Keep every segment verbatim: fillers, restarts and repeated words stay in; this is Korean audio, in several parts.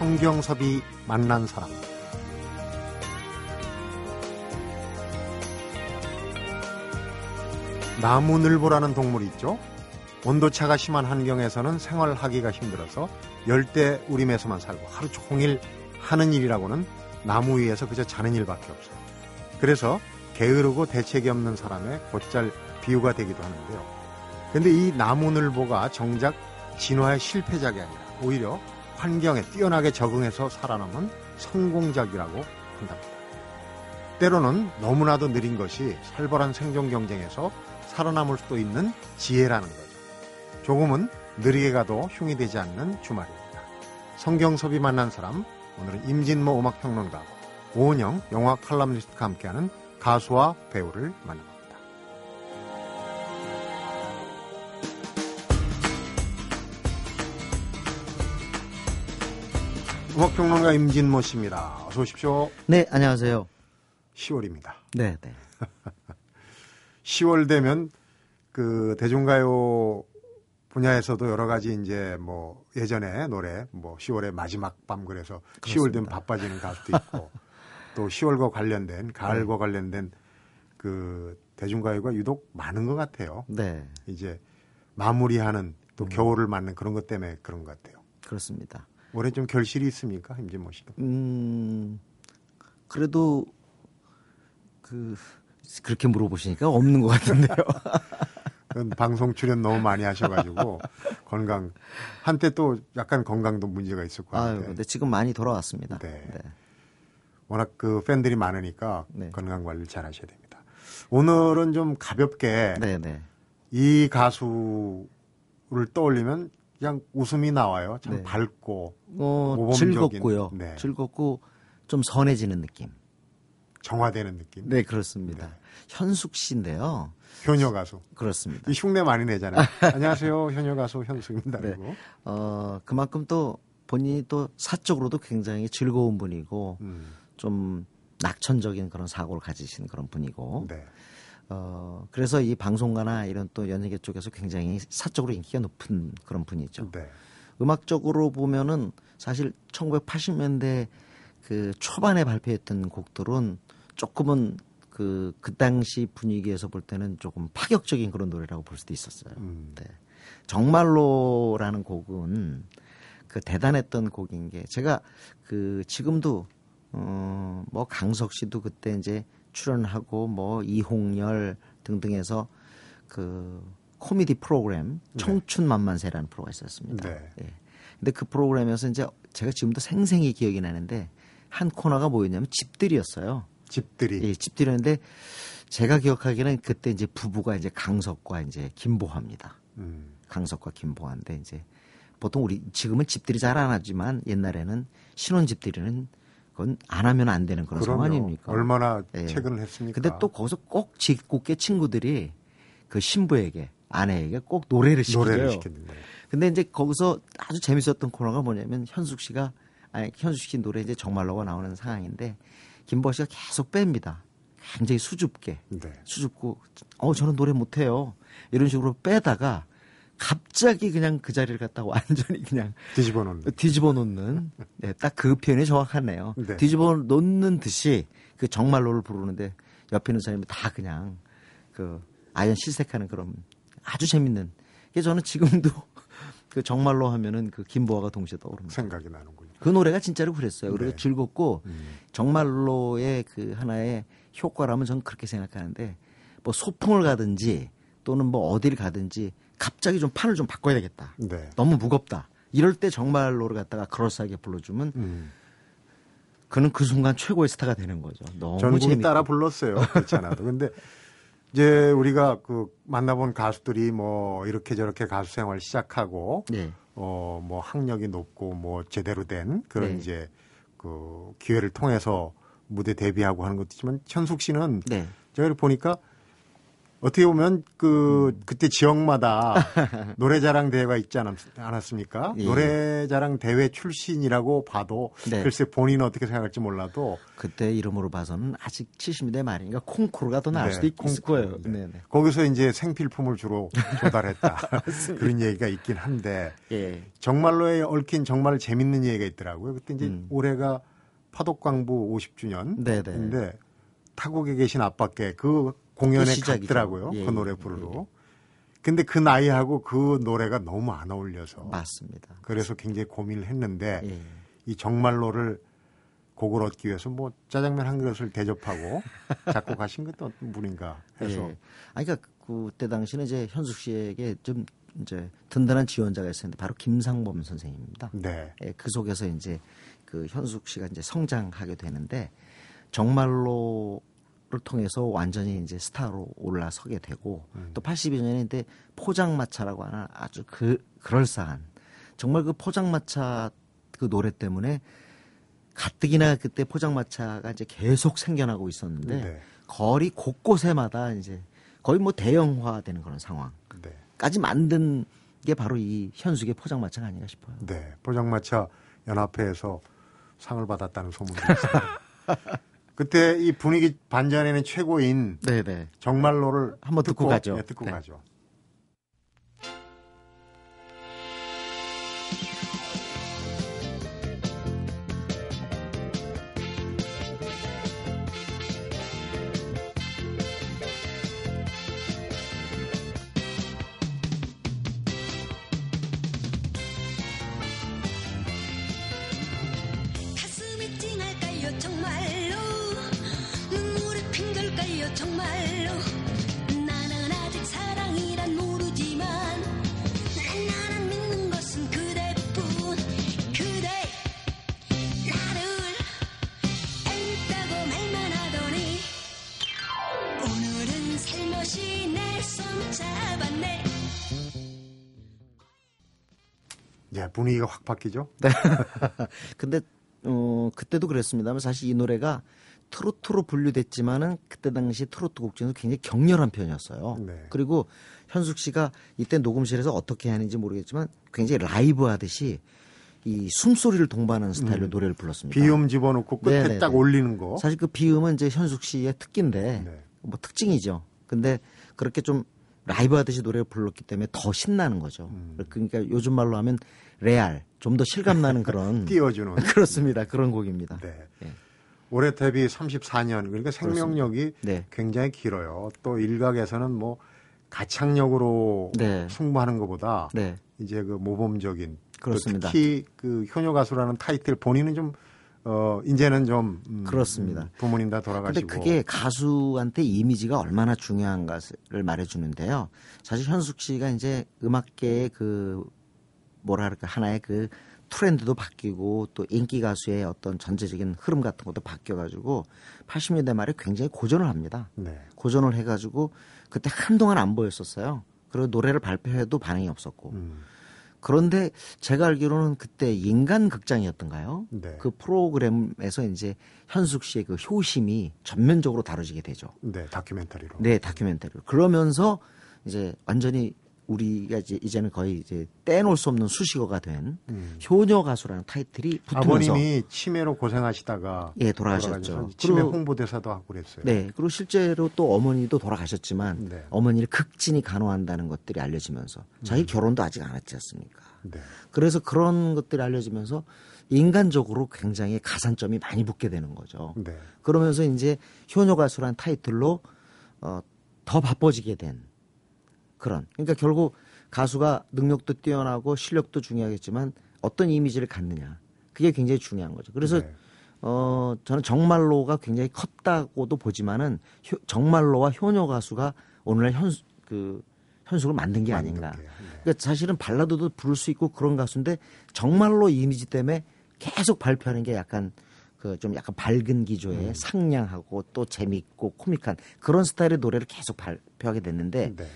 성경섭이 만난 사람. 나무늘보라는 동물이 있죠. 온도차가 심한 환경에서는 생활하기가 힘들어서 열대 우림에서만 살고 하루 종일 하는 일이라고는 나무 위에서 그저 자는 일밖에 없어요. 그래서 게으르고 대책이 없는 사람의 곧잘 비유가 되기도 하는데요. 그런데 이 나무늘보가 정작 진화의 실패작이 아니라 오히려 환경에 뛰어나게 적응해서 살아남은 성공작이라고 한답니다. 때로는 너무나도 느린 것이 살벌한 생존 경쟁에서 살아남을 수도 있는 지혜라는 거죠. 조금은 느리게 가도 흉이 되지 않는 주말입니다. 성경섭이 만난 사람, 오늘은 임진모 음악평론가하고 오은영 영화 칼럼니스트와 함께하는 가수와 배우를 만납니다. 음악평론가 임진모 씨입니다. 어서 오십시오. 네, 안녕하세요. 시월입니다. 네, 네. 시월 되면 그 대중가요 분야에서도 여러 가지 이제 뭐 예전에 노래 뭐 시월의 마지막 밤 그래서 그렇습니다. 시월 되면 바빠지는 가수도 있고 또 시월과 관련된 가을과 관련된 그 대중가요가 유독 많은 것 같아요. 네. 이제 마무리하는 또 음. 겨울을 맞는 그런 것 때문에 그런 것 같아요. 그렇습니다. 올해 좀 결실이 있습니까, 임진모 씨가? 음, 그래도 그 그렇게 물어보시니까 없는 것 같은데요. 방송 출연 너무 많이 하셔가지고 건강 한때 또 약간 건강도 문제가 있었고. 아, 근데 지금 많이 돌아왔습니다. 네. 네. 워낙 그 팬들이 많으니까 네. 건강 관리를 잘 하셔야 됩니다. 오늘은 좀 가볍게 네, 네. 이 가수를 떠올리면 그냥 웃음이 나와요. 참 네. 밝고 어, 모범적인. 즐겁고요. 네. 즐겁고 좀 선해지는 느낌. 정화되는 느낌. 네, 그렇습니다. 네. 현숙 씨인데요. 효녀 가수. 그렇습니다. 이 흉내 많이 내잖아요. 안녕하세요, 효녀 가수 현숙입니다. 네. 어, 그만큼 또 본인이 또 사적으로도 굉장히 즐거운 분이고 음. 좀 낙천적인 그런 사고를 가지신 그런 분이고. 네. 어, 그래서 이 방송가나 이런 또 연예계 쪽에서 굉장히 사적으로 인기가 높은 그런 분이죠. 네. 음악적으로 보면은 사실 천구백팔십 년대 그 초반에 발표했던 곡들은 조금은 그, 그 당시 분위기에서 볼 때는 조금 파격적인 그런 노래라고 볼 수도 있었어요. 음. 네. 정말로라는 곡은 그 대단했던 곡인 게 제가 그 지금도 어, 뭐 강석 씨도 그때 이제 출연하고 뭐 이홍열 등등해서 그 코미디 프로그램 청춘 만만세라는 프로가 있었습니다. 네. 예. 근데 그 프로그램에서 이제 제가 지금도 생생히 기억이 나는데 한 코너가 뭐였냐면 집들이였어요. 집들이. 예, 집들이였는데 제가 기억하기에는 그때 이제 부부가 이제 강석과 이제 김보합니다. 음. 강석과 김보한데 이제 보통 우리 지금은 집들이 잘 안 하지만 옛날에는 신혼 집들이는 그건 안 하면 안 되는 그런 그럼요. 상황 아닙니까? 얼마나 예. 최근을 했습니까? 근데 또 거기서 꼭 짓궂게 친구들이 그 신부에게 아내에게 꼭 노래를 시켜요. 노래를 시켰는데. 근데 이제 거기서 아주 재밌었던 코너가 뭐냐면 현숙 씨가 아니 현숙 씨 노래 이제 정말로가 나오는 상황인데 김보아 씨가 계속 뺍니다. 굉장히 수줍게 네. 수줍고 어 저는 노래 못해요 이런 식으로 빼다가 갑자기 그냥 그 자리를 갖다 완전히 그냥 뒤집어 놓는 뒤집어 놓는 네, 딱 그 표현이 정확하네요. 네. 뒤집어 놓는 듯이 그 정말로를 부르는데 옆에 있는 사람이 다 그냥 그 아연 실색하는 그런 아주 재밌는 게 저는 지금도 그 정말로 하면은 그 김보아가 동시에 떠오릅니다. 생각이 나는군요. 그 노래가 진짜로 그랬어요. 그리고 네. 즐겁고 음. 정말로의 그 하나의 효과라면 저는 그렇게 생각하는데 뭐 소풍을 가든지 또는 뭐 어디를 가든지 갑자기 좀 판을 좀 바꿔야 되겠다. 네. 너무 무겁다. 이럴 때 정말로를 갖다가 그럴싸하게 불러주면 음. 그는 그 순간 최고의 스타가 되는 거죠. 너무 재밌고. 전국이 따라 불렀어요. 그렇지 않아도. 근데 이제 우리가 그 만나본 가수들이 뭐 이렇게 저렇게 가수 생활 시작하고 네. 어 뭐 학력이 높고 뭐 제대로 된 그런 네. 이제 그 기회를 통해서 무대 데뷔하고 하는 것도 있지만 현숙 씨는 네. 저희를 보니까 어떻게 보면 그 그때 지역마다 노래자랑 대회가 있지 않았습니까? 예. 노래자랑 대회 출신이라고 봐도 네. 글쎄 본인은 어떻게 생각할지 몰라도 그때 이름으로 봐서는 아직 칠십 년대 말이니까 콩쿠르가 더 나을 네. 수도 있을 거예요. 네. 네. 거기서 이제 생필품을 주로 조달했다 그런 얘기가 있긴 한데 예. 정말로에 얽힌 정말 재밌는 얘기가 있더라고요. 그때 이제 음. 올해가 파독광부 오십 주년인데 타국에 계신 아빠께 그 공연에 갔더라고요. 예, 그 노래 부르러. 예. 근데 그 나이하고 그 노래가 너무 안 어울려서. 맞습니다. 그래서 굉장히 고민을 했는데 예. 이 정말로를 곡을 얻기 위해서 뭐 짜장면 한 그릇을 대접하고 작곡하신 것도 어떤 분인가 해서. 예. 아니, 그러니까 그때 당시는 이제 현숙 씨에게 좀 이제 든든한 지원자가 있었는데 바로 김상범 선생님입니다. 네. 예, 그 속에서 이제 그 현숙 씨가 이제 성장하게 되는데 정말로 를 통해서 완전히 이제 스타로 올라서게 되고 음. 또 팔십이 년인데 포장마차라고 하는 아주 그 그럴싸한 정말 그 포장마차 그 노래 때문에 가뜩이나 그때 포장마차가 이제 계속 생겨나고 있었는데 네. 거리 곳곳에마다 이제 거의 뭐 대형화되는 그런 상황까지 만든 게 바로 이 현숙의 포장마차가 아닌가 싶어요. 네, 포장마차 연합회에서 상을 받았다는 소문이 있습니다. 그때 이 분위기 반전에는 최고인 네네. 정말로를 한번 듣고, 듣고 가죠. 네, 듣고 네. 가죠. 분위기가 확 바뀌죠? 네. 근데, 어, 그때도 그랬습니다만 사실 이 노래가 트로트로 분류됐지만은 그때 당시 트로트 곡 중에서 굉장히 격렬한 편이었어요. 네. 그리고 현숙 씨가 이때 녹음실에서 어떻게 하는지 모르겠지만 굉장히 라이브 하듯이 이 숨소리를 동반하는 스타일로 음. 노래를 불렀습니다. 비음 집어넣고 끝에 네네네. 딱 올리는 거. 사실 그 비음은 이제 현숙 씨의 특기인데 네. 뭐 특징이죠. 근데 그렇게 좀 라이브 하듯이 노래를 불렀기 때문에 더 신나는 거죠. 음. 그러니까 요즘 말로 하면 레알, 좀 더 실감나는 그런 띄워주는 그렇습니다. 그런 곡입니다. 네. 네. 올해 데뷔 삼십사 년 그러니까 생명력이 네. 굉장히 길어요. 또 일각에서는 뭐 가창력으로 네. 승부하는 것보다 네. 이제 그 모범적인 그렇습니다. 특히 그 효녀 가수라는 타이틀 본인은 좀 어, 이제는 좀. 음, 그렇습니다. 부모님 다 돌아가시고. 근데 그게 가수한테 이미지가 얼마나 중요한가를 말해주는데요. 사실 현숙 씨가 이제 음악계의 그, 뭐랄까, 하나의 그 트렌드도 바뀌고 또 인기 가수의 어떤 전체적인 흐름 같은 것도 바뀌어가지고 팔십 년대 말에 굉장히 고전을 합니다. 네. 고전을 해가지고 그때 한동안 안 보였었어요. 그리고 노래를 발표해도 반응이 없었고. 음. 그런데 제가 알기로는 그때 인간극장이었던가요? 네. 그 프로그램에서 이제 현숙 씨의 그 효심이 전면적으로 다뤄지게 되죠. 네, 다큐멘터리로. 네, 다큐멘터리로. 그러면서 이제 완전히 우리가 이제 이제는 거의 이제 떼놓을 수 없는 수식어가 된 음. 효녀 가수라는 타이틀이 붙으면서 아버님이 치매로 고생하시다가 예, 돌아가셨죠. 치매 홍보대사도 하고 그랬어요. 네, 그리고 실제로 또 어머니도 돌아가셨지만 네. 어머니를 극진히 간호한다는 것들이 알려지면서 자기 음. 결혼도 아직 안 했지 않습니까? 네. 그래서 그런 것들이 알려지면서 인간적으로 굉장히 가산점이 많이 붙게 되는 거죠. 네. 그러면서 이제 효녀 가수라는 타이틀로 어, 더 바빠지게 된. 그런. 그러니까 결국 가수가 능력도 뛰어나고 실력도 중요하겠지만 어떤 이미지를 갖느냐. 그게 굉장히 중요한 거죠. 그래서 네. 어, 저는 정말로가 굉장히 컸다고도 보지만은 효, 정말로와 효녀 가수가 오늘날 현, 그, 현숙을 만든 게 아닌가. 네. 그러니까 사실은 발라드도 부를 수 있고 그런 가수인데 정말로 이미지 때문에 계속 발표하는 게 약간 그 좀 약간 밝은 기조에 음. 상냥하고 또 재밌고 코믹한 그런 스타일의 노래를 계속 발표하게 됐는데 네.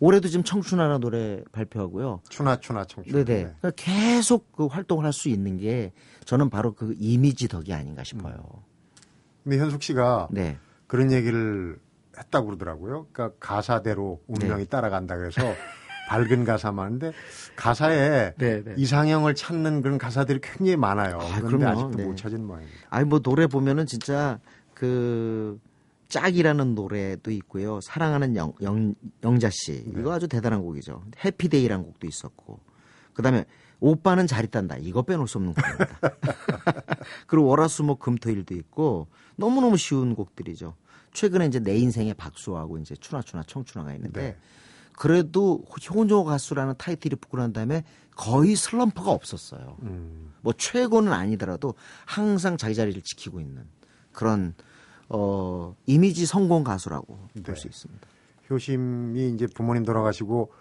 올해도 지금 청춘하라 노래 발표하고요. 추나 추나 청춘. 네네. 네. 그러니까 계속 그 활동을 할 수 있는 게 저는 바로 그 이미지 덕이 아닌가 싶어요. 음. 근데 현숙 씨가 네. 그런 얘기를 했다고 그러더라고요. 그러니까 가사대로 운명이 네. 따라간다 그래서 밝은 가사만 하는데 가사에 네, 네. 이상형을 찾는 그런 가사들이 굉장히 많아요. 아, 그런데 아직도 네. 못 찾은 모양입니다. 아니 뭐 노래 보면은 진짜 그 짝이라는 노래도 있고요. 사랑하는 영, 영, 영자 씨 이거 아주 대단한 곡이죠. 해피데이라는 곡도 있었고 그다음에 오빠는 잘 있단다. 이거 빼놓을 수 없는 곡입니다. 그리고 월화수목 금토일도 있고 너무너무 쉬운 곡들이죠. 최근에 이제 내 인생의 박수하고 이제 추나추나 청추나가 있는데 네. 그래도 효녀 가수라는 타이틀이 붙고 난 다음에 거의 슬럼프가 없었어요. 음. 뭐 최고는 아니더라도 항상 자기 자리를 지키고 있는 그런 어, 이미지 성공 가수라고 네. 볼 수 있습니다. 효심이 이제 부모님 돌아가시고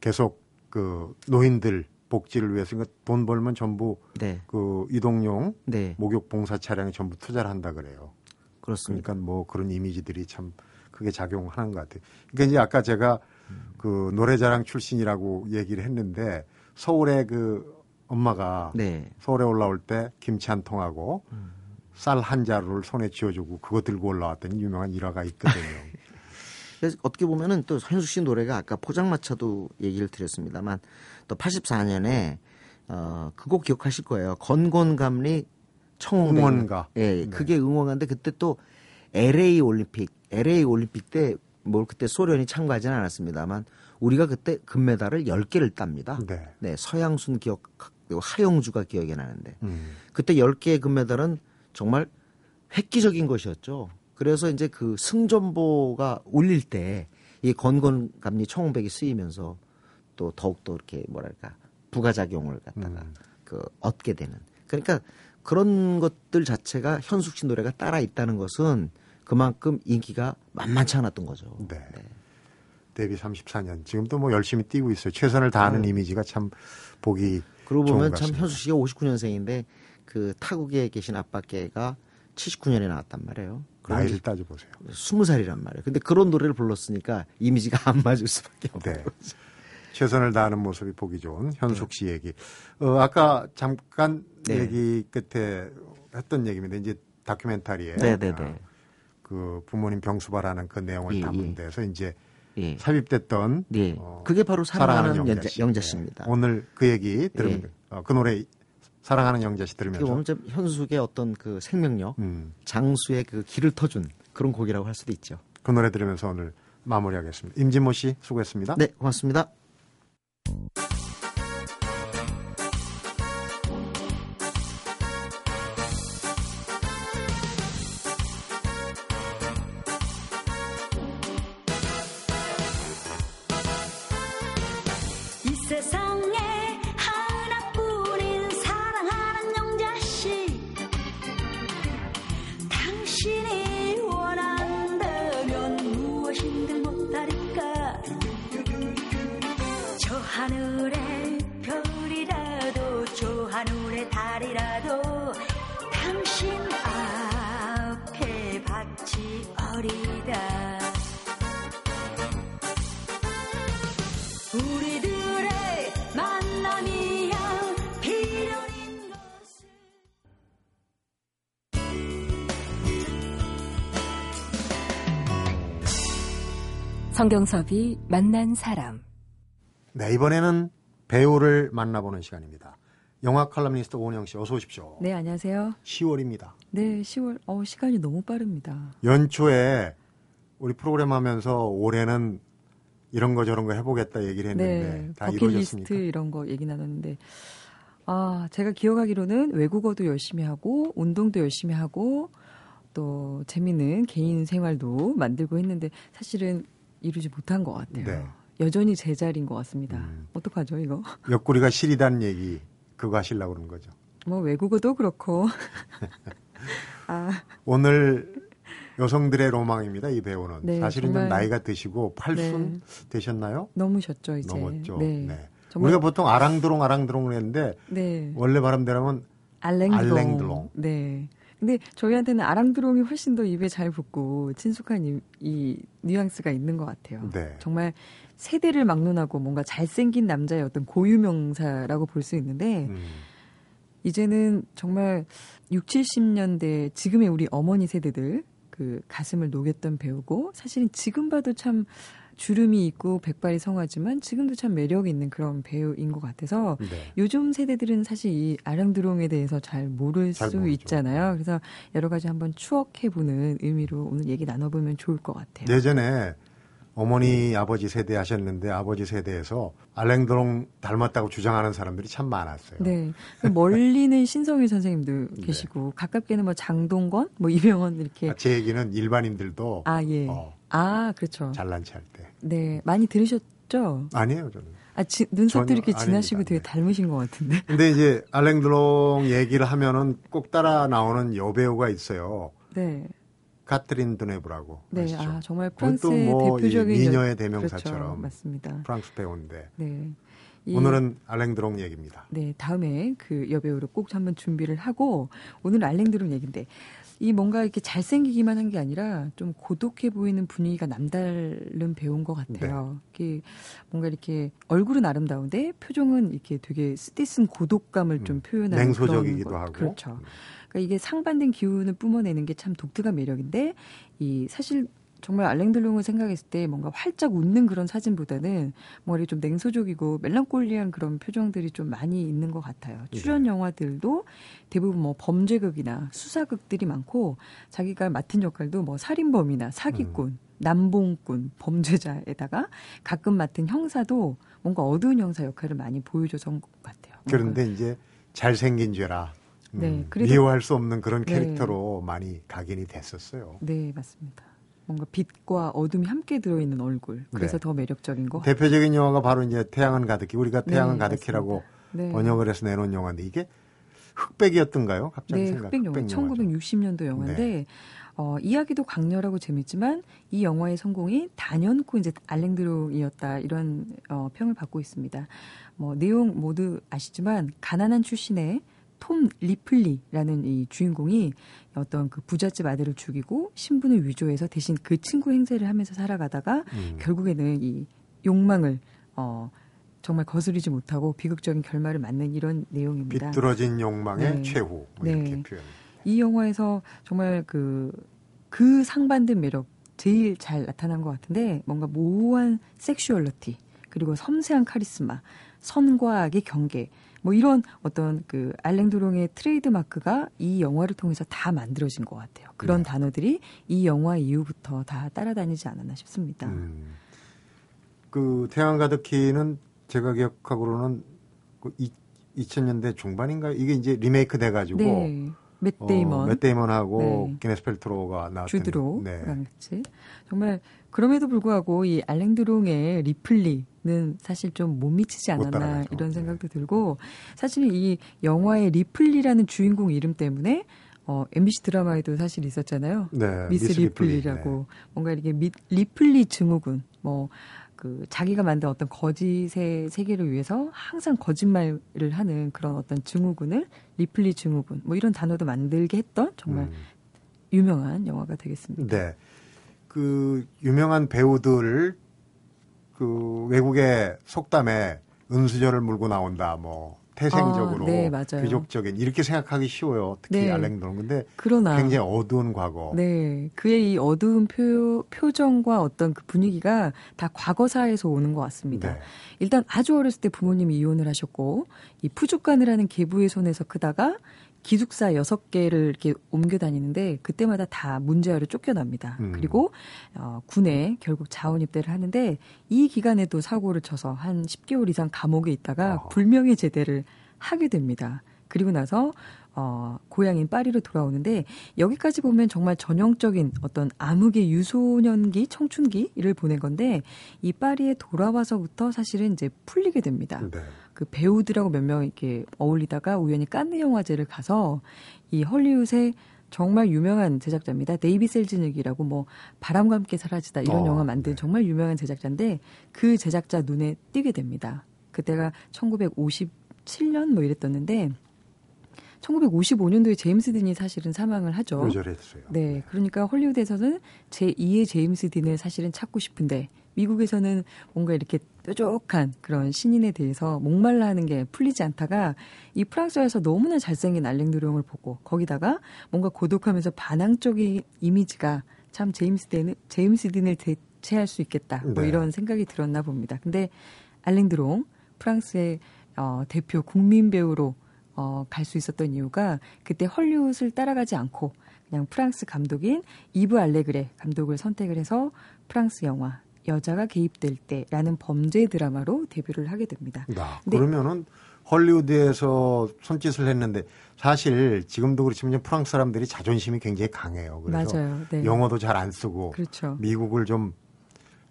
계속 그 노인들 복지를 위해서 그러니까 돈 벌면 전부 네. 그 이동용 네. 목욕 봉사 차량에 전부 투자를 한다 그래요. 그렇습니다. 그러니까 뭐 그런 이미지들이 참 그게 작용하는 것 같아요. 그러니까 이제 아까 제가 그 노래자랑 출신이라고 얘기를 했는데 서울에 그 엄마가 네. 서울에 올라올 때 김치 한 통하고 음. 쌀 한 자루를 손에 쥐어주고 그거 들고 올라왔던 유명한 일화가 있거든요. 그래서 어떻게 보면은 또 현숙 씨 노래가 아까 포장마차도 얘기를 드렸습니다만 또 팔십사 년에 어, 그 곡 기억하실 거예요. 건곤감리 청홍대. 응원가. 예, 네. 그게 응원가인데 그때 또 엘에이 올림픽, 엘에이 올림픽 때 뭘 그때 소련이 참가하지는 않았습니다만 우리가 그때 금메달을 열 개를 땁니다. 네. 네 서양순 기억, 하영주가 기억이 나는데 음. 그때 열 개의 금메달은 정말 획기적인 것이었죠. 그래서 이제 그 승전보가 울릴 때 이 건건감리 청홍백이 쓰이면서 또 더욱더 이렇게 뭐랄까 부가작용을 갖다가 음. 그 얻게 되는. 그러니까 그런 것들 자체가 현숙 씨 노래가 따라 있다는 것은 그만큼 인기가 만만치 않았던 거죠. 네. 네. 데뷔 삼십사 년. 지금도 뭐 열심히 뛰고 있어요. 최선을 다하는 음. 이미지가 참 보기 그러고 좋은 보면 참 현숙 씨가 오십구 년생인데 그 타국에 계신 아빠께가 칠십구 년에 나왔단 말이에요. 나이를 따져보세요. 스무 살이란 말이에요. 근데 그런 노래를 불렀으니까 이미지가 안 맞을 수밖에 없어요. 네. 최선을 다하는 모습이 보기 좋은 현숙 씨 네. 얘기. 어, 아까 잠깐 네. 얘기 끝에 했던 얘기입니다. 이제 다큐멘터리에 네, 네, 네. 그 부모님 병수바라는 그 내용을 예, 담은 데서 예. 이제 예. 삽입됐던 예. 어, 그게 바로 사랑하는, 사랑하는 영자, 영자 씨입니다. 네. 오늘 그 얘기 들으면 예. 어, 그 노래 사랑하는 영자씨 들으면서 현숙의 어떤 그 생명력, 음. 장수의 그 길을 터준 그런 곡이라고 할 수도 있죠. 그 노래 들으면서 오늘 마무리하겠습니다. 임진모 씨 수고했습니다. 네, 고맙습니다. 이 세상에 성경섭이 만난 사람. 네, 이번에는 배우를 만나보는 시간입니다. 영화 칼럼니스트 오은영 씨 어서 오십시오. 네, 안녕하세요. 시월입니다. 네, 시월. 어, 시간이 너무 빠릅니다. 연초에 우리 프로그램 하면서 올해는 이런 거 저런 거 해보겠다 얘기를 했는데 네, 다 이루어졌습니까? 버킷리스트 이런 거 얘기 나눴는데 아, 제가 기억하기로는 외국어도 열심히 하고 운동도 열심히 하고 또 재미있는 개인 생활도 만들고 했는데 사실은 이루지 못한 것 같아요. 네. 여전히 제자리인 것 같습니다. 음. 어떡하죠 이거? 옆구리가 시리다는 얘기 그거 하시려고 그러는 거죠? 뭐 외국어도 그렇고. 아. 오늘 여성들의 로망입니다. 이 배우는. 네, 사실은 정말... 좀 나이가 드시고 팔순 네. 되셨나요? 넘으셨죠 이제. 넘었죠. 네. 네. 정말... 우리가 보통 아랑드롱 아랑드롱을 했는데 네. 원래 발음대로는 알랭드롱. 알랭드롱. 네. 근데 저희한테는 아랑드롱이 훨씬 더 입에 잘 붙고 친숙한 이, 이 뉘앙스가 있는 것 같아요. 네. 정말 세대를 막론하고 뭔가 잘생긴 남자의 어떤 고유명사라고 볼 수 있는데 음. 이제는 정말 육십, 칠십 년대 지금의 우리 어머니 세대들 그 가슴을 녹였던 배우고, 사실은 지금 봐도 참 주름이 있고 백발이 성하지만 지금도 참 매력이 있는 그런 배우인 것 같아서 네. 요즘 세대들은 사실 이 알랭드롱에 대해서 잘 모를 잘 수 모르죠. 있잖아요. 그래서 여러 가지 한번 추억해보는 의미로 오늘 얘기 나눠보면 좋을 것 같아요. 예전에 어머니 아버지 세대 하셨는데 아버지 세대에서 알랭드롱 닮았다고 주장하는 사람들이 참 많았어요. 네, 멀리는 신성일 선생님도 네. 계시고 가깝게는 뭐 장동건, 뭐 이병헌 이렇게. 아, 제 얘기는 일반인들도. 아 예. 어, 아 그렇죠. 잘난 체할 때. 네, 많이 들으셨죠? 아니에요 저는. 아 지, 눈썹도 이렇게 지나시고 아닙니다. 되게 네. 닮으신 것 같은데. 근데 이제 알랭드롱 얘기를 하면은 꼭 따라 나오는 여배우가 있어요. 네. 카트린 드네브라고. 네, 아시죠? 아 정말 프랑스의 뭐 대표적인 미녀의 대명사처럼. 그렇죠, 맞습니다. 프랑스 배우인데. 네. 이, 오늘은 알랭드롱 얘기입니다. 네, 다음에 그 여배우로 꼭 한번 준비를 하고 오늘 알랭드롱 얘기인데 이 뭔가 이렇게 잘생기기만 한 게 아니라 좀 고독해 보이는 분위기가 남다른 배우인 것 같아요. 네. 이렇게 뭔가 이렇게 얼굴은 아름다운데 표정은 이렇게 되게 쓰디쓴 고독감을 음, 좀 표현하는 냉소적이기도 그런 하고. 그렇죠. 음. 그러니까 이게 상반된 기운을 뿜어내는 게 참 독특한 매력인데 이 사실 정말 알랭드롱을 생각했을 때 뭔가 활짝 웃는 그런 사진보다는 뭔가 좀 냉소적이고 멜랑콜리한 그런 표정들이 좀 많이 있는 것 같아요. 출연 영화들도 대부분 뭐 범죄극이나 수사극들이 많고 자기가 맡은 역할도 뭐 살인범이나 사기꾼, 음. 남봉꾼, 범죄자에다가 가끔 맡은 형사도 뭔가 어두운 형사 역할을 많이 보여줘서 온 것 같아요. 그런데 이제 잘생긴 죄라. 음, 네, 그래도, 미워할 수 없는 그런 캐릭터로 네. 많이 각인이 됐었어요. 네, 맞습니다. 뭔가 빛과 어둠이 함께 들어있는 얼굴. 그래서 네. 더 매력적인 거. 대표적인 영화가 바로 이제 태양은 가득히. 우리가 태양은 네, 가득히라고 네. 번역을 해서 내놓은 영화인데 이게 흑백이었던가요? 갑자기 네, 생각. 흑백 영화. 흑백 천구백육십 년도 영화인데 네. 어, 이야기도 강렬하고 재밌지만 이 영화의 성공이 단연코 이제 알랭드롱이었다 이런 어, 평을 받고 있습니다. 뭐 내용 모두 아시지만 가난한 출신의 톰 리플리라는 이 주인공이 어떤 그 부잣집 아들을 죽이고 신분을 위조해서 대신 그 친구 행세를 하면서 살아가다가 음. 결국에는 이 욕망을 어 정말 거스르지 못하고 비극적인 결말을 맞는 이런 내용입니다. 비뚤어진 욕망의 네. 최후 뭐 네. 이렇게 표현. 이 영화에서 정말 그, 그 상반된 매력 제일 잘 나타난 것 같은데 뭔가 모호한 섹슈얼리티 그리고 섬세한 카리스마 선과 악의 경계 뭐 이런 어떤 그 알랭드롱의 트레이드마크가 이 영화를 통해서 다 만들어진 것 같아요. 그런 네. 단어들이 이 영화 이후부터 다 따라다니지 않았나 싶습니다. 음. 그 태양 가득히는 제가 기억하고로는 그 이, 이천 년대 중반인가요? 이게 이제 리메이크 돼가지고 네. 맷데이먼, 어, 맷데이먼하고 네. 기네스 펠트로가 나왔던 주드로 네. 같이 정말 그럼에도 불구하고 이 알랭드롱의 리플리 는 사실 좀 못 미치지 않았나 이런 생각도 들고 사실 이 영화의 리플리라는 주인공 이름 때문에 어, 엠비씨 드라마에도 사실 있었잖아요. 네, 미스, 미스 리플리라고 리플리, 네. 뭔가 이렇게 미, 리플리 증후군 뭐 그 자기가 만든 어떤 거짓의 세계를 위해서 항상 거짓말을 하는 그런 어떤 증후군을 리플리 증후군 뭐 이런 단어도 만들게 했던 정말 음. 유명한 영화가 되겠습니다. 네, 그 유명한 배우들 그 외국의 속담에 은수저를 물고 나온다, 뭐 태생적으로, 아, 네, 귀족적인 이렇게 생각하기 쉬워요. 특히 네. 알랭드롱. 근데 그러나, 굉장히 어두운 과거. 네, 그의 이 어두운 표, 표정과 어떤 그 분위기가 다 과거사에서 오는 것 같습니다. 네. 일단 아주 어렸을 때 부모님이 이혼을 하셨고 이 푸줏가느라는 계부의 손에서 크다가 기숙사 여섯 개를 이렇게 옮겨 다니는데 그때마다 다 문제아래로 쫓겨납니다. 음. 그리고 어, 군에 결국 자원입대를 하는데 이 기간에도 사고를 쳐서 한 십 개월 이상 감옥에 있다가 어허. 불명예 제대를 하게 됩니다. 그리고 나서 어, 고향인 파리로 돌아오는데 여기까지 보면 정말 전형적인 어떤 암흑의 유소년기, 청춘기를 보낸 건데 이 파리에 돌아와서부터 사실은 이제 풀리게 됩니다. 네. 그 배우들하고 몇 명 이렇게 어울리다가 우연히 칸느 영화제를 가서 이 헐리우드의 정말 유명한 제작자입니다. 데이비 셀즈닉이라고 뭐 바람과 함께 사라지다 이런 어, 영화 만든 네. 정말 유명한 제작자인데 그 제작자 눈에 띄게 됩니다. 그때가 천구백오십칠 년 뭐 이랬었는데 천구백오십오 년도에 제임스딘이 사실은 사망을 하죠. 요절했어요. 네, 그러니까 헐리우드에서는 제이의 제임스딘을 사실은 찾고 싶은데 미국에서는 뭔가 이렇게 뾰족한 그런 신인에 대해서 목말라 하는 게 풀리지 않다가 이 프랑스에서 너무나 잘생긴 알랭드롱을 보고 거기다가 뭔가 고독하면서 반항적인 이미지가 참 제임스딘을, 제임스딘을 대체할 수 있겠다. 뭐 네. 이런 생각이 들었나 봅니다. 근데 알랭드롱 프랑스의 어, 대표 국민 배우로 어, 갈 수 있었던 이유가 그때 헐리우드를 따라가지 않고 그냥 프랑스 감독인 이브알레그레 감독을 선택을 해서 프랑스 영화 여자가 개입될 때라는 범죄 드라마로 데뷔를 하게 됩니다. 아, 그러면은 헐리우드에서 손짓을 했는데 사실 지금도 그렇지만 프랑스 사람들이 자존심이 굉장히 강해요. 그래서 맞아요. 네. 영어도 잘 안 쓰고 그렇죠. 미국을 좀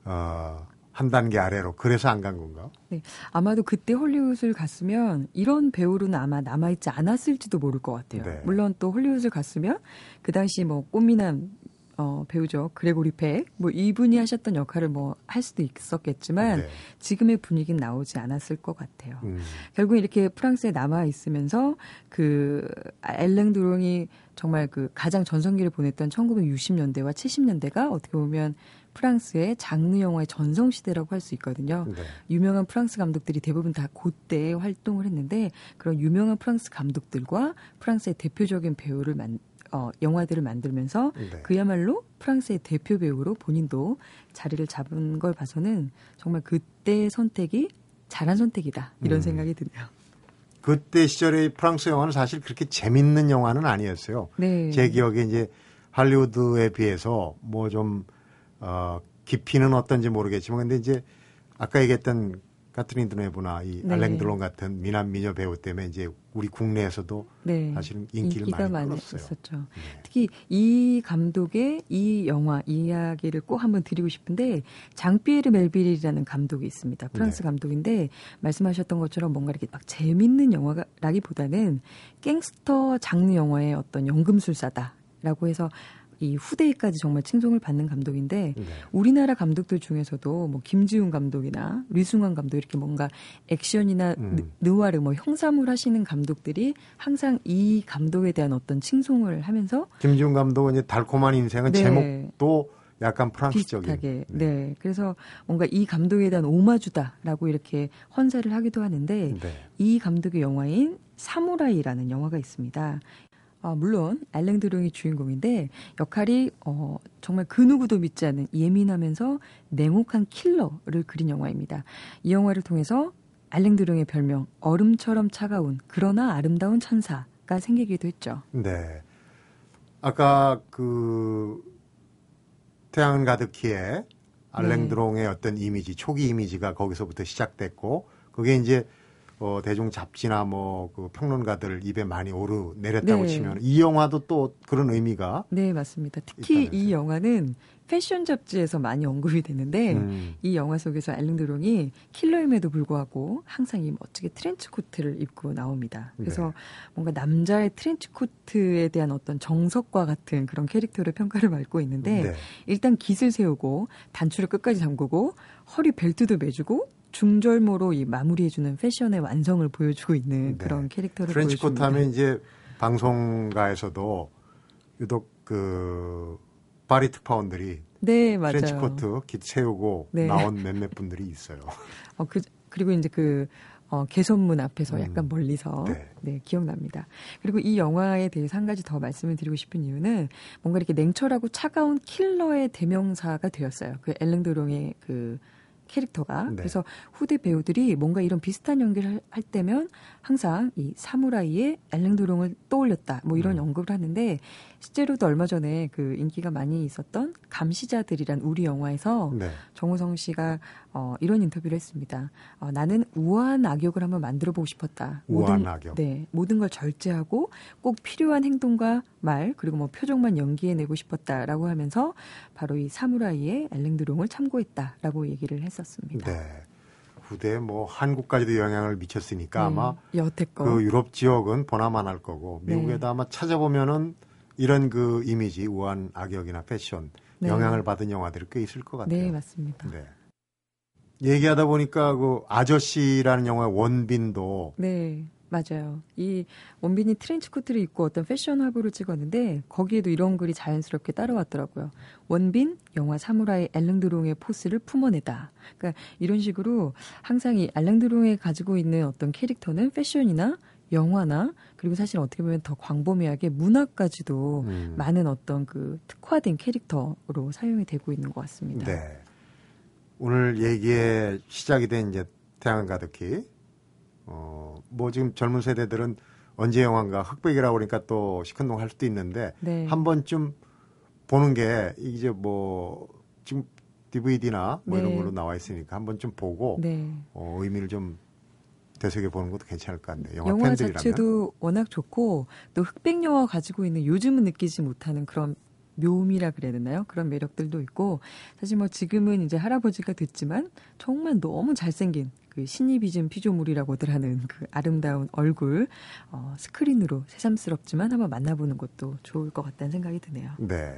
어, 한 단계 아래로 그래서 안 간 건가? 네, 아마도 그때 헐리우드를 갔으면 이런 배우로는 아마 남아있지 않았을지도 모를 것 같아요. 네. 물론 또 헐리우드를 갔으면 그 당시 뭐 꽃미남 어, 배우죠. 그레고리팩. 뭐 이분이 하셨던 역할을 뭐 할 수도 있었겠지만 네. 지금의 분위기는 나오지 않았을 것 같아요. 음. 결국 이렇게 프랑스에 남아 있으면서 그 알랭드롱이 정말 그 가장 전성기를 보냈던 천구백육십 년대와 칠십 년대가 어떻게 보면 프랑스의 장르 영화의 전성시대라고 할 수 있거든요. 네. 유명한 프랑스 감독들이 대부분 다 그때 활동을 했는데 그런 유명한 프랑스 감독들과 프랑스의 대표적인 배우를 만 어, 영화들을 만들면서 네. 그야말로 프랑스의 대표 배우로 본인도 자리를 잡은 걸 봐서는 정말 그때의 선택이 잘한 선택이다. 이런 음. 생각이 드네요. 그때 시절의 프랑스 영화는 사실 그렇게 재밌는 영화는 아니었어요. 네. 제 기억에 이제 할리우드에 비해서 뭐 좀 어, 깊이는 어떤지 모르겠지만 근데 이제 아까 얘기했던 카트린 드네브나 이 네. 알랭드롱 같은 미남 미녀 배우 때문에 이제 우리 국내에서도 네. 사실은 인기를 많이, 많이 끌었어요. 네. 특히 이 감독의 이 영화 이야기를 꼭 한번 드리고 싶은데 장피에르 멜빌이라는 감독이 있습니다. 프랑스 네. 감독인데 말씀하셨던 것처럼 뭔가 이렇게 막 재밌는 영화라기보다는 갱스터 장르 영화의 어떤 연금술사다라고 해서 이 후대까지 정말 칭송을 받는 감독인데 네. 우리나라 감독들 중에서도 뭐 김지훈 감독이나 류승환 감독 이렇게 뭔가 액션이나 음. 느와르 뭐 형사물 하시는 감독들이 항상 이 감독에 대한 어떤 칭송을 하면서 김지훈 감독은 이제 달콤한 인생은 네. 제목도 약간 프랑스적인. 비슷하게. 네. 네. 그래서 뭔가 이 감독에 대한 오마주다라고 이렇게 헌사를 하기도 하는데 네. 이 감독의 영화인 사무라이라는 영화가 있습니다. 아, 물론 알랭드롱이 주인공인데 역할이 어, 정말 그 누구도 믿지 않은 예민하면서 냉혹한 킬러를 그린 영화입니다. 이 영화를 통해서 알랭드롱의 별명 얼음처럼 차가운 그러나 아름다운 천사가 생기기도 했죠. 네. 아까 그 태양은 가득히에 알랭드롱의 네. 어떤 이미지, 초기 이미지가 거기서부터 시작됐고 그게 이제 어, 대중 잡지나 뭐 그 평론가들 입에 많이 오르내렸다고 네. 치면 이 영화도 또 그런 의미가 네 맞습니다. 특히 있다면서요. 이 영화는 패션 잡지에서 많이 언급이 되는데 음. 이 영화 속에서 알랭드롱이 킬러임에도 불구하고 항상 이 멋지게 트렌치코트를 입고 나옵니다. 그래서 네. 뭔가 남자의 트렌치코트에 대한 어떤 정석과 같은 그런 캐릭터를 평가를 받고 있는데 네. 일단 깃을 세우고 단추를 끝까지 잠그고 허리 벨트도 매주고 중절모로 이 마무리해주는 패션의 완성을 보여주고 있는 그런 네. 캐릭터를 보여줍니다. 트렌치코트 하면 이제 방송가에서도 유독 그 파리 특파원들이 네, 맞아요. 트렌치코트 깃 채우고 네. 나온 몇몇 분들이 있어요. 어, 그, 그리고 이제 그 어, 개선문 앞에서 음, 약간 멀리서 네. 네, 기억납니다. 그리고 이 영화에 대해서 한 가지 더 말씀을 드리고 싶은 이유는 뭔가 이렇게 냉철하고 차가운 킬러의 대명사가 되었어요. 그 알랭드롱의 그 캐릭터가. 네. 그래서 후대 배우들이 뭔가 이런 비슷한 연기를 할 때면 항상 이 사무라이의 알랭드롱을 떠올렸다. 뭐 이런 음. 언급을 하는데 실제로도 얼마 전에 그 인기가 많이 있었던 감시자들이란 우리 영화에서 네. 정우성 씨가 어, 이런 인터뷰를 했습니다. 어, 나는 우아한 악역을 한번 만들어보고 싶었다. 우아한 모든, 악역. 네. 모든 걸 절제하고 꼭 필요한 행동과 말 그리고 뭐 표정만 연기해내고 싶었다라고 하면서 바로 이 사무라이의 알랭드롱을 참고했다라고 얘기를 했었습니다. 네, 후대 뭐 한국까지도 영향을 미쳤으니까 네, 아마 여태껏 그 유럽 지역은 보나만 할 거고 미국에도 네. 아마 찾아보면은 이런 그 이미지 우한 악역이나 패션 네. 영향을 받은 영화들이 꽤 있을 것 같아요. 네, 맞습니다. 네. 얘기하다 보니까 그 아저씨라는 영화 원빈도 네. 맞아요. 이 원빈이 트렌치코트를 입고 어떤 패션 화보를 찍었는데 거기에도 이런 글이 자연스럽게 따라왔더라고요. 원빈 영화 사무라이 알랭드롱의 포스를 품어내다. 그러니까 이런 식으로 항상 이 알랭드롱에 가지고 있는 어떤 캐릭터는 패션이나 영화나 그리고 사실 어떻게 보면 더 광범위하게 문화까지도 음. 많은 어떤 그 특화된 캐릭터로 사용이 되고 있는 것 같습니다. 네. 오늘 얘기의 시작이 된 이제 태양 가득히 어, 뭐 지금 젊은 세대들은 언제 영화인가 흑백이라고 그러니까 또 시큰둥 할 수도 있는데 네. 한 번쯤 보는 게 이제 뭐 지금 디브이디나 뭐 네. 이런 걸로 나와 있으니까 한 번쯤 보고 네. 어, 의미를 좀 되새겨보는 것도 괜찮을 것 같네요. 영화, 영화 팬들이라면. 자체도 워낙 좋고 또 흑백 영화 가지고 있는 요즘은 느끼지 못하는 그런 묘미라 그래야 되나요? 그런 매력들도 있고 사실 뭐 지금은 이제 할아버지가 됐지만 정말 너무 잘생긴 그 신이 빚은 피조물이라고들 하는 그 아름다운 얼굴 어, 스크린으로 새삼스럽지만 한번 만나보는 것도 좋을 것 같다는 생각이 드네요. 네.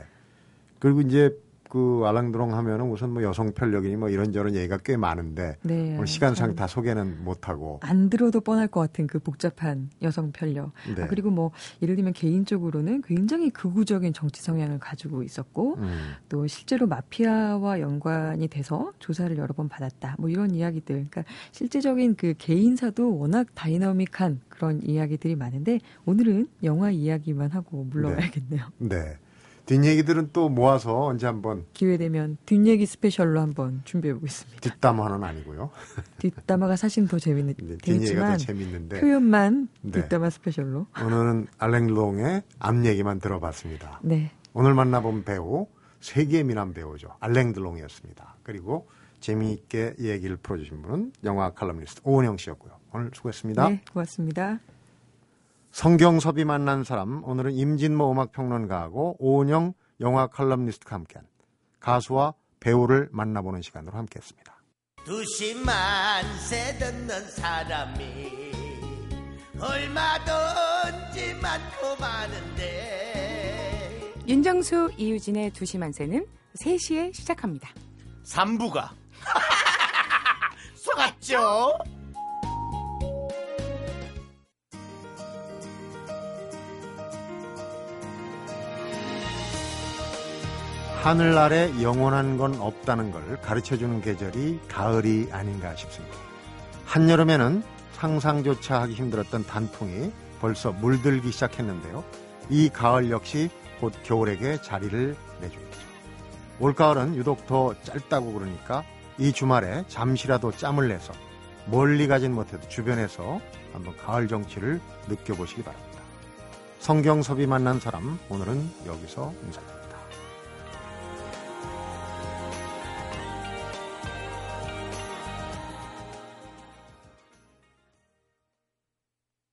그리고 이제 그 알랑드롱 하면은 우선 뭐 여성 편력이니 뭐 이런저런 얘기가 꽤 많은데 네, 오늘 시간상 다 소개는 못하고 안 들어도 뻔할 것 같은 그 복잡한 여성 편력 네. 아, 그리고 뭐 예를 들면 개인적으로는 굉장히 극우적인 정치 성향을 가지고 있었고 음. 또 실제로 마피아와 연관이 돼서 조사를 여러 번 받았다 뭐 이런 이야기들 그러니까 실제적인 그 개인사도 워낙 다이나믹한 그런 이야기들이 많은데 오늘은 영화 이야기만 하고 물러가야겠네요. 네. 네. 뒷얘기들은 또 모아서 언제 한번 기회되면 뒷얘기 스페셜로 한번 준비해보고 있습니다. 뒷담화는 아니고요. 뒷담화가 사실 더 재밌는 네, 뒷얘기가 더 재밌는데 표현만 네. 뒷담화 스페셜로 오늘은 알랭롱의 앞 얘기만 들어봤습니다. 네. 오늘 만나본 배우 세계 미남 배우죠. 알랭드롱이었습니다. 그리고 재미있게 얘기를 풀어주신 분은 영화 칼럼니스트 오은영 씨였고요. 오늘 수고했습니다. 네, 고맙습니다. 성경섭이 만난 사람, 오늘은 임진모 음악평론가하고 오은영 영화 칼럼니스트와 함께한 가수와 배우를 만나보는 시간으로 함께했습니다. 두시만 세 듣는 사람이 얼마든지 많고 많은데 윤정수, 이유진의 두시만 세는 세 시에 시작합니다. 삼부가 속았죠? 하늘 아래 영원한 건 없다는 걸 가르쳐주는 계절이 가을이 아닌가 싶습니다. 한여름에는 상상조차 하기 힘들었던 단풍이 벌써 물들기 시작했는데요. 이 가을 역시 곧 겨울에게 자리를 내주겠죠. 올가을은 유독 더 짧다고 그러니까 이 주말에 잠시라도 짬을 내서 멀리 가진 못해도 주변에서 한번 가을 정취를 느껴보시기 바랍니다. 성경섭이 만난 사람 오늘은 여기서 인사드립니다.